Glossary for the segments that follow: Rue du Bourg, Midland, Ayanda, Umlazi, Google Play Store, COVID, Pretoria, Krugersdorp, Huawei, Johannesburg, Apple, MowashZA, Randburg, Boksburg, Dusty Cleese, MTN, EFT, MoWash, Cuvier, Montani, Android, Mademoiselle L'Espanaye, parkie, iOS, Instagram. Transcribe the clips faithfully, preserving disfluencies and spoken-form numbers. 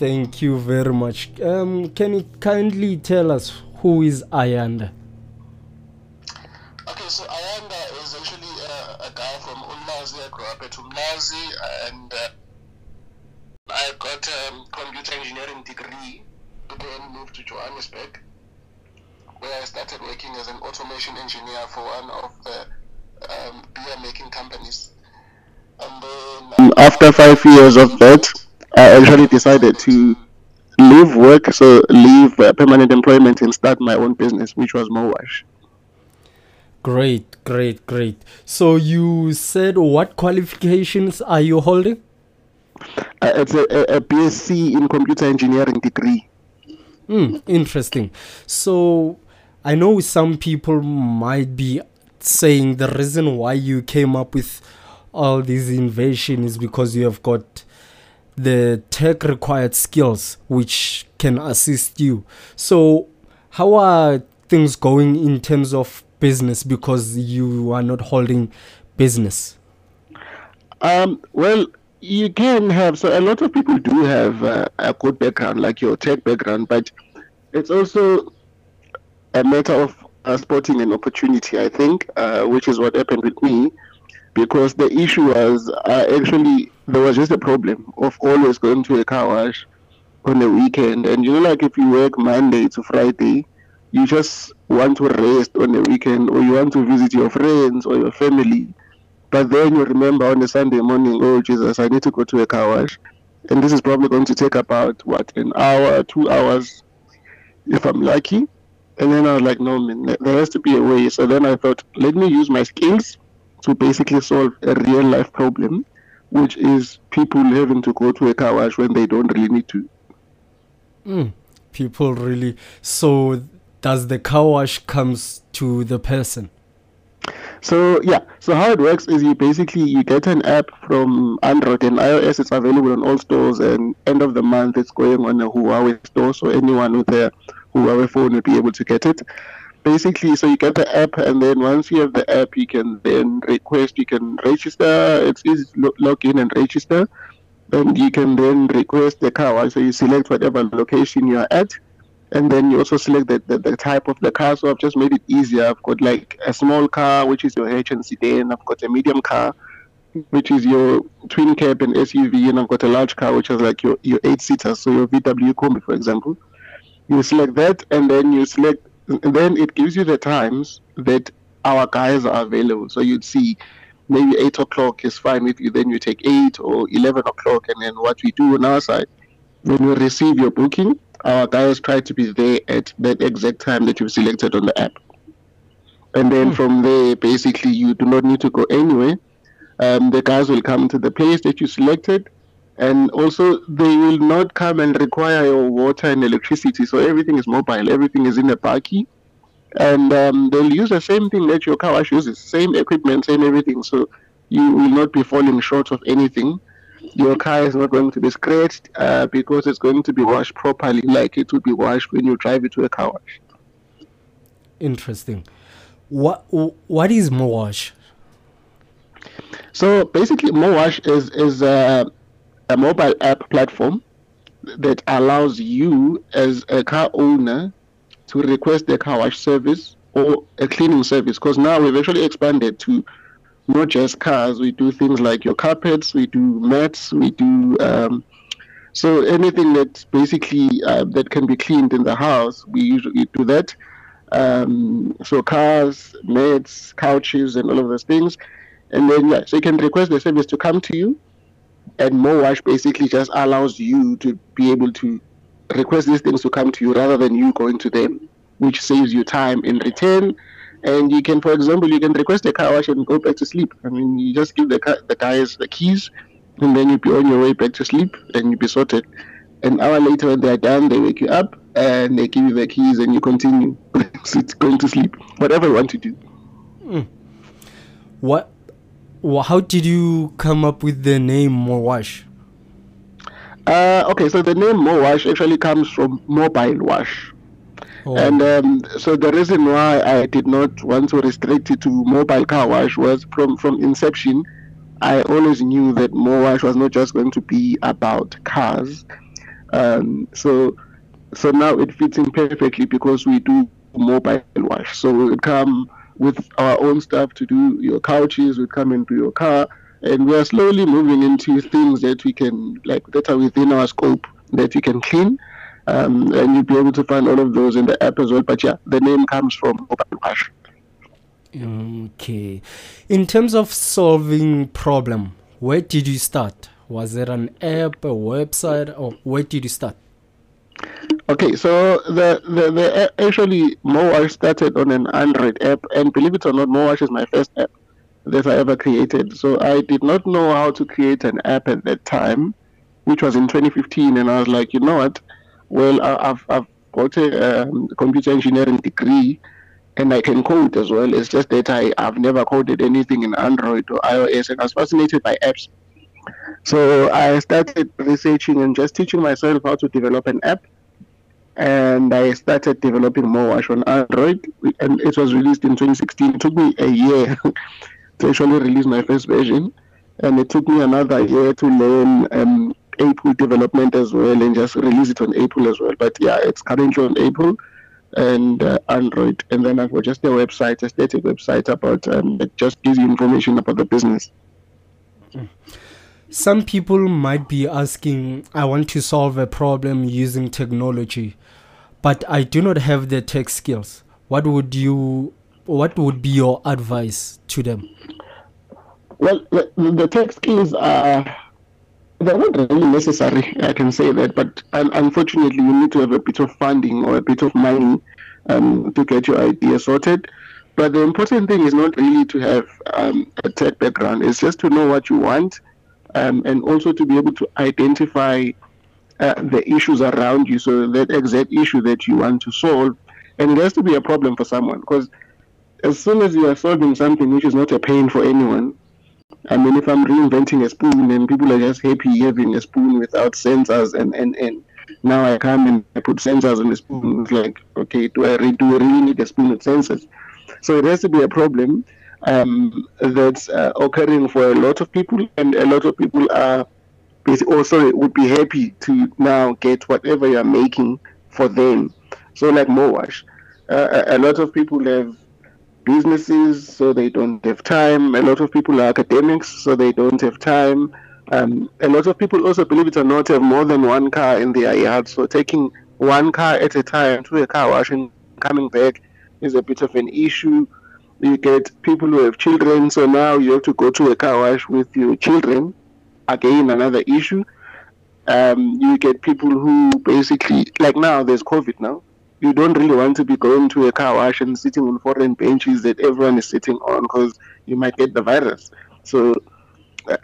Thank you very much. Um, can you kindly tell us who is Ayanda? Okay, so Ayanda is actually uh, a guy from Umlazi. I grew up at Umlazi, and uh, I got a um, computer engineering degree, and then moved to Johannesburg, where I started working as an automation engineer for one of the um, beer-making companies. And then after five years of that, I actually decided to leave work, so leave uh, permanent employment and start my own business, which was MoWash. Great, great, great. So you said, what qualifications are you holding? Uh, it's a, a, a B Sc in computer engineering degree. Mm, interesting. So I know some people might be saying the reason why you came up with all these innovations is because you have got the tech required skills which can assist you. So how are things going in terms of business, because you are not holding business? Um, well, you can have, so a lot of people do have uh, a good background, like your tech background, but it's also a matter of uh, spotting an opportunity, I think, uh, which is what happened with me, because the issue was uh, actually there was just a problem of always going to a car wash on the weekend. And you know, like if you work Monday to Friday, you just want to rest on the weekend, or you want to visit your friends or your family. But then you remember on a Sunday morning, oh Jesus, I need to go to a car wash. And this is probably going to take about, what, an hour, two hours, if I'm lucky. And then I was like, no man, there has to be a way. So then I thought, let me use my skills to basically solve a real life problem, which is people having to go to a car wash when they don't really need to. Mm, people really. So does the car wash comes to the person? So yeah, so how it works is you basically, you get an app from Android and iOS. It's available on all stores, and end of the month it's going on a Huawei store, so anyone with a Huawei phone will be able to get it. Basically, so you get the app, and then once you have the app, you can then request, you can register, it's easy to log in and register, and you can then request the car wash. So you select whatever location you are at, and then you also select the, the, the type of the car. So I've just made it easier. I've got like a small car, which is your hatch and sedan. I've got a medium car, which is your twin cab and S U V. And I've got a large car, which is like your, your eight-seater, so your V W Combi, for example. You select that, and then you select, and then it gives you the times that our guys are available. So you'd see maybe eight o'clock is fine with you. Then you take eight or eleven o'clock. And then what we do on our side, when we receive your booking, our guys try to be there at that exact time that you've selected on the app. And then mm. from there, basically, you do not need to go anywhere. Um, the guys will come to the place that you selected. And also, they will not come and require your water and electricity. So everything is mobile. Everything is in a parkie. And um, they'll use the same thing that your car wash uses. Same equipment, same everything. So you will not be falling short of anything. Your car is not going to be scratched uh, because it's going to be washed properly, like it would be washed when you drive it to a car wash. Interesting. What What is MoWash? So basically, MoWash is is a, a mobile app platform that allows you as a car owner to request a car wash service or a cleaning service. Because now we've actually expanded to not just cars, we do things like your carpets, we do mats, we do um, so anything that's basically uh, that can be cleaned in the house, we usually do that. Um, so cars, mats, couches, and all of those things. And then yeah, so you can request the service to come to you, and MoWash basically just allows you to be able to request these things to come to you rather than you going to them, which saves you time in return. And you can, for example, you can request a car wash and go back to sleep. I mean, you just give the car, the guys the keys, and then you'll be on your way back to sleep, and you'll be sorted. An hour later, when they're done, they wake you up, and they give you the keys, and you continue going to sleep, whatever you want to do. Mm. What? How did you come up with the name MoWash? Uh, okay, so the name MoWash actually comes from mobile wash. Oh. And um, so the reason why I did not want to restrict it to mobile car wash was from, from inception, I always knew that MoWash was not just going to be about cars. Um, so so now it fits in perfectly because we do mobile wash. So we come with our own stuff to do your couches, we come into your car, and we're slowly moving into things that we can, like, that are within our scope that we can clean. Um, and you'll be able to find all of those in the app as well. But yeah, the name comes from MoWash. Okay. In terms of solving problem, where did you start? Was it an app, a website, or where did you start? Okay, so the the, the actually MoWash started on an Android app, and believe it or not, MoWash is my first app that I ever created. So I did not know how to create an app at that time, which was in twenty fifteen, and I was like, you know what? Well, I've, I've got a um, computer engineering degree and I can code as well. It's just that I, I've never coded anything in Android or iOS, and I was fascinated by apps. So I started researching and just teaching myself how to develop an app. And I started developing MoWash on Android, and it was released in twenty sixteen. It took me a year to actually release my first version. And it took me another year to learn um, Apple development as well, and just release it on Apple as well. But yeah, it's currently on Apple and uh, Android. And then I've got just a website, a static website about um, that just gives you information about the business. Some people might be asking, I want to solve a problem using technology, but I do not have the tech skills. What would you, what would be your advice to them? Well, the, the tech skills are, they're not really necessary, I can say that, but um, unfortunately you need to have a bit of funding or a bit of money um, to get your idea sorted. But the important thing is not really to have um, a tech background, it's just to know what you want, um, and also to be able to identify uh, the issues around you, so that exact issue that you want to solve. And it has to be a problem for someone, because as soon as you are solving something which is not a pain for anyone, I mean, if I'm reinventing a spoon and people are just happy having a spoon without sensors, and, and, and now I come and I put sensors on the spoon, it's like, okay, do I, re- do I really need a spoon with sensors? So it has to be a problem um, that's uh, occurring for a lot of people, and a lot of people are also would be happy to now get whatever you're making for them. So like MoWash, uh, a lot of people have businesses, so they don't have time. A lot of people are academics, so they don't have time. Um, a lot of people also, believe it or not, have more than one car in their yard. So taking one car at a time to a car wash and coming back is a bit of an issue. You get people who have children, so now you have to go to a car wash with your children. Again, another issue. Um, you get people who basically, like now, there's COVID now. You don't really want to be going to a car wash and sitting on foreign benches that everyone is sitting on, because you might get the virus. So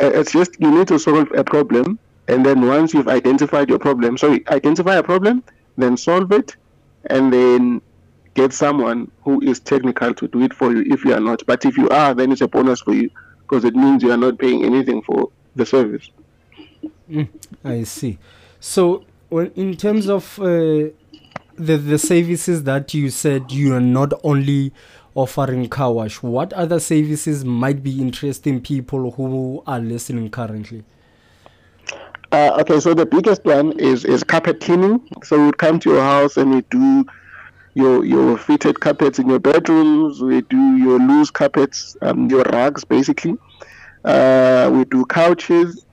it's just, you need to solve a problem. And then once you've identified your problem, sorry, identify a problem, then solve it, and then get someone who is technical to do it for you if you are not. But if you are, then it's a bonus for you, because it means you are not paying anything for the service. Mm, I see. So well, in terms of... Uh The, the services that you said you are not only offering car wash, what other services might be interesting people who are listening currently? Uh, okay, so the biggest one is, is carpet cleaning. So we come to your house and we do your your fitted carpets in your bedrooms, we do your loose carpets, um, your rugs basically. Uh, we do couches.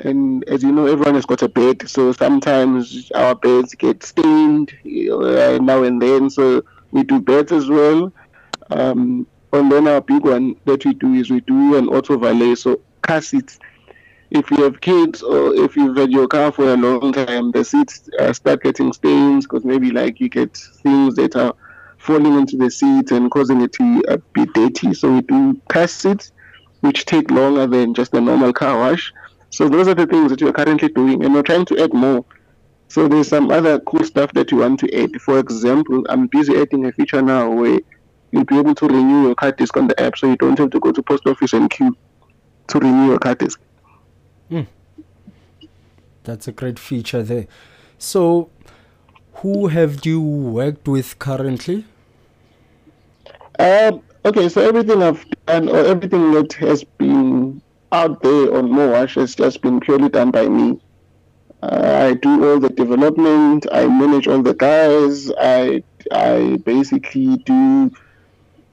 And as you know, everyone has got a bed, so sometimes our beds get stained uh, now and then, so we do beds as well. Um, and then our big one that we do is we do an auto valet, so car seats. If you have kids or if you've had your car for a long time, the seats uh, start getting stains, because maybe like you get things that are falling into the seat and causing it to uh, be dirty. So we do car seats, which take longer than just a normal car wash. So those are the things that you are currently doing, and we're trying to add more. So there's some other cool stuff that you want to add. For example, I'm busy adding a feature now where you'll be able to renew your card disc on the app, so you don't have to go to post office and queue to renew your card disc. Mm. That's a great feature there. So who have you worked with currently? Um, okay, so everything I've done, or everything that has been out there on MoWash, has just been purely done by me. I do all the development, I manage all the guys, I I basically do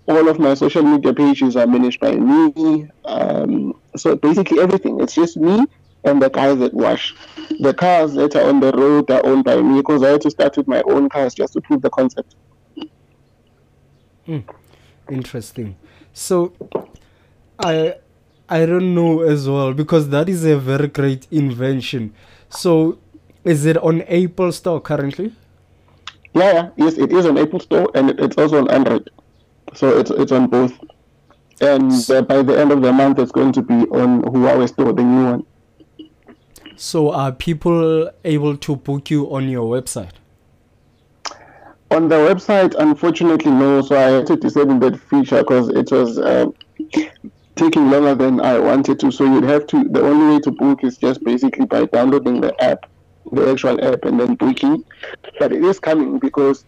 all of my social media pages are managed by me. Um, so basically everything, it's just me and the guys that wash. The cars that are on the road are owned by me because I had to start with my own cars just to prove the concept. Mm. Interesting. So I I don't know as well, because that is a very great invention. So is it on Apple Store currently? Yeah, yeah. Yes, it is on Apple Store, and it, it's also on Android. So it's it's on both. And uh, by the end of the month, it's going to be on Huawei Store, the new one. So are people able to book you on your website? On the website, unfortunately, no. So I had to disable that feature because it was uh, taking longer than I wanted to. So you'd have to, the only way to book is just basically by downloading the app, the actual app, and then booking. But it is coming because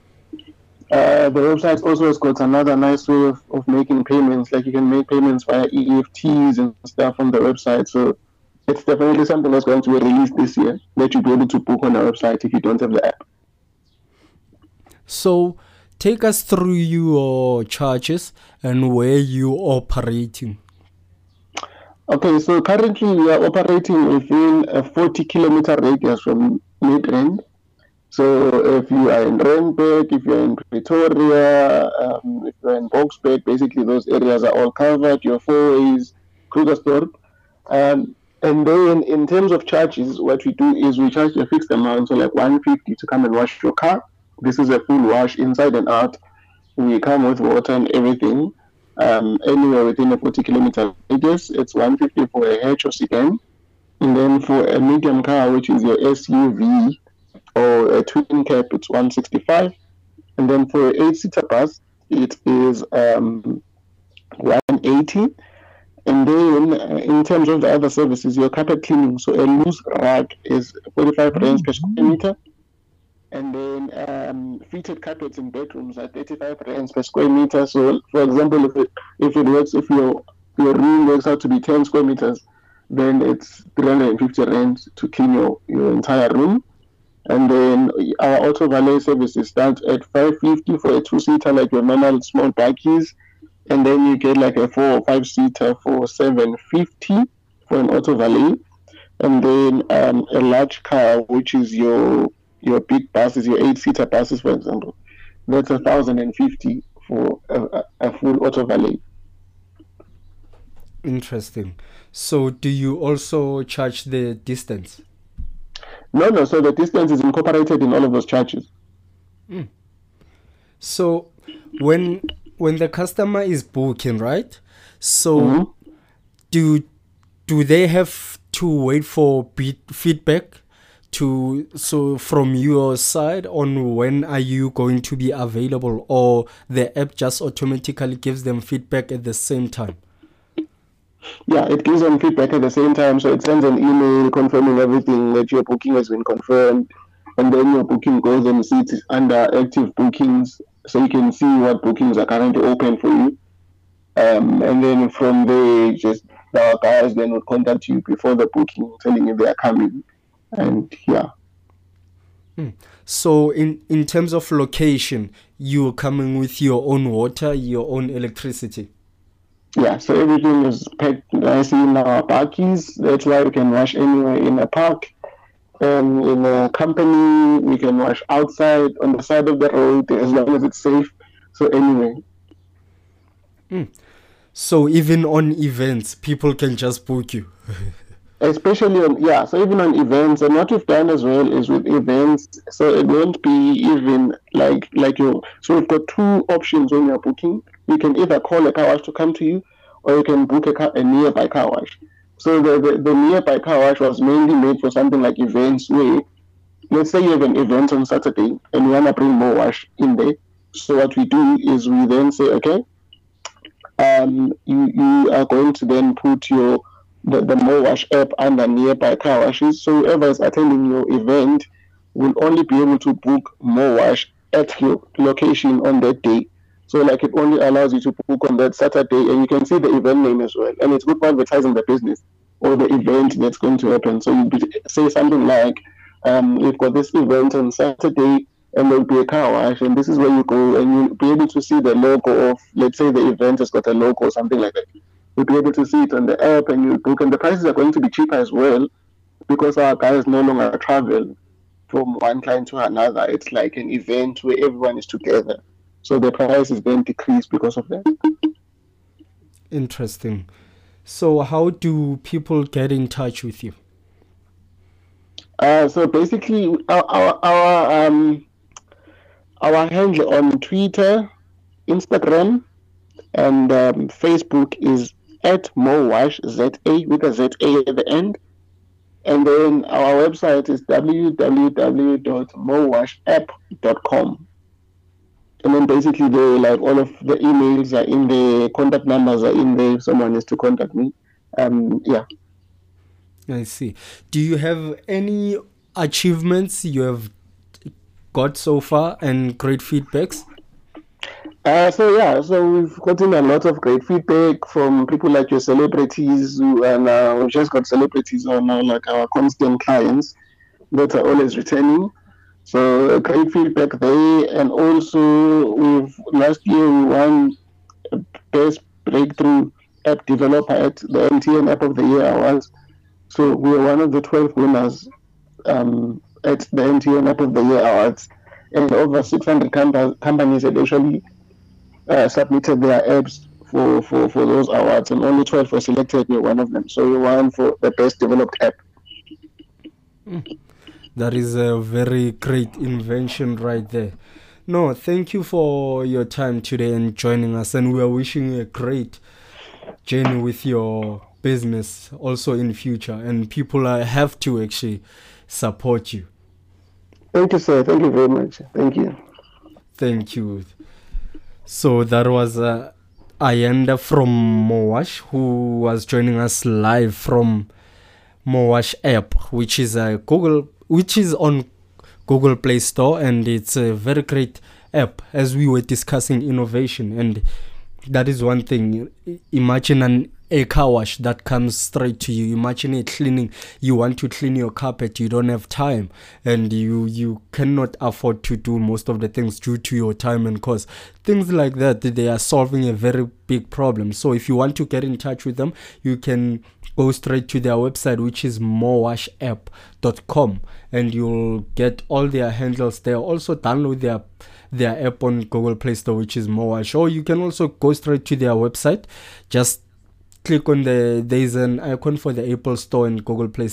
uh, the website also has got another nice way of, of making payments. Like you can make payments via E F Ts and stuff on the website. So it's definitely something that's going to be released this year that you'll be able to book on our website if you don't have the app. So take us through your charges and where you're operating. Okay, so currently we are operating within a forty kilometer radius from Midland. So if you are in Randburg, if you're in Pretoria, um, if you're in Boksburg, basically those areas are all covered. Your four ways, Krugersdorp. Um, And then in terms of charges, what we do is we charge a fixed amount, so like one hundred fifty to come and wash your car. This is a full wash inside and out. We come with water and everything. Um, anywhere within a forty kilometer radius, it's one hundred fifty for a hatch or sedan. And then for a medium car, which is your S U V or a twin cab, it's one hundred sixty-five. And then for an eight-seater bus, it is um, one hundred eighty. And then, uh, in terms of the other services, your carpet cleaning, so a loose rug is forty-five mm-hmm. rands per square meter. And then, um, fitted carpets in bedrooms are thirty-five rands per square meter. So, for example, if it, if it works, if your, your room works out to be ten square meters, then it's three hundred fifty rands to clean your, your entire room. And then, our auto valet services start at five hundred fifty for a two-seater, like your normal small buggies. And then you get like a four or five seater for seven hundred fifty for an auto valet. And then um, a large car, which is your your big buses, your eight seater buses, for example, that's one thousand fifty for a, a full auto valet. Interesting. So do you also charge the distance? No, no. So the distance is incorporated in all of those charges. Mm. So when... When the customer is booking, right? So, mm-hmm. do do they have to wait for be- feedback to so from your side on when are you going to be available, or the app just automatically gives them feedback at the same time? Yeah, it gives them feedback at the same time. So it sends an email confirming everything that your booking has been confirmed, and then your booking goes and sits under active bookings. So you can see what bookings are currently open for you. Um, and then from there, just our guys then would contact you before the booking, telling you they are coming. And yeah. Mm. So in, in terms of location, you're coming with your own water, your own electricity? Yeah, so everything is packed nicely in our parkies. That's why we can wash anywhere in a park. Um, in a company, we can wash outside on the side of the road as long as it's safe. So anyway, mm. so even on events, people can just book you. Especially on yeah, so even on events, and what we've done as well is with events, so it won't be even like like you. So we've got two options when you're booking. You can either call a car wash to come to you, or you can book a car, a nearby car wash. So the, the, the nearby car wash was mainly made for something like events where, let's say you have an event on Saturday and you want to bring more wash in there. So what we do is we then say, okay, um, you, you are going to then put your the, the MoWash app under nearby car washes. So whoever is attending your event will only be able to book MoWash at your location on that day. So, like, it only allows you to book on that Saturday, and you can see the event name as well. And it's good for advertising the business or the event that's going to happen. So, you say something like, Um, we've got this event on Saturday, and there'll be a car wash, and this is where you go, and you'll be able to see the logo of, let's say the event has got a logo or something like that. You'll be able to see it on the app, and you book, and the prices are going to be cheaper as well, because our guys no longer travel from one client to another. It's like an event where everyone is together. So the price is going to decrease because of that. Interesting. So how do people get in touch with you? Uh, so basically, our our, our um our handle on Twitter, Instagram, and um, Facebook is at MowashZA with a Z A at the end, and then our website is w w w dot mowash app dot com. And then basically, they like all of the emails are in there, contact numbers are in there. If someone is to contact me, um, yeah. I see. Do you have any achievements you have got so far and great feedbacks? Uh, so, yeah, so we've gotten a lot of great feedback from people like your celebrities, and uh, we've just got celebrities on uh, like our constant clients that are always returning. So, great feedback there. And also, we've last year we won Best Breakthrough App Developer at the M T N App of the Year Awards. So we are one of the twelve winners um, at the M T N App of the Year Awards, and over six hundred com- companies had actually uh, submitted their apps for, for, for those awards, and only twelve were selected. We're one of them. So we won for the best developed app. Mm. That is a very great invention right there. No, thank you for your time today and joining us, and we are wishing you a great journey with your business also in future, and people are, have to actually support you. Thank you, sir. Thank you very much. Thank you. Thank you. So that was uh, Ayanda from MoWash, who was joining us live from MoWash app, which is a Google, which is on Google Play Store, and it's a very great app. As we were discussing innovation, and that is one thing. Imagine an a car wash that comes straight to you. Imagine it cleaning. You want to clean your carpet, you don't have time, and you you cannot afford to do most of the things due to your time and cost. Things like that, they are solving a very big problem. So if you want to get in touch with them, you can go straight to their website, which is mowash app dot com, and you'll get all their handles there. Also download their their app on Google Play Store, which is MoWash, or you can also go straight to their website. Just click on the, there's an icon for the Apple Store and Google Play,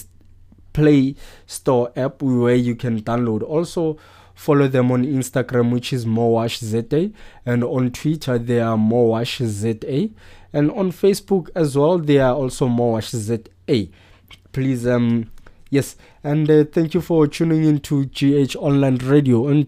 Play Store app where you can download. Also, follow them on Instagram, which is MowashZA, and on Twitter, they are MowashZA, and on Facebook as well, they are also MowashZA. Please, um, yes, and uh, thank you for tuning in to G H Online Radio. On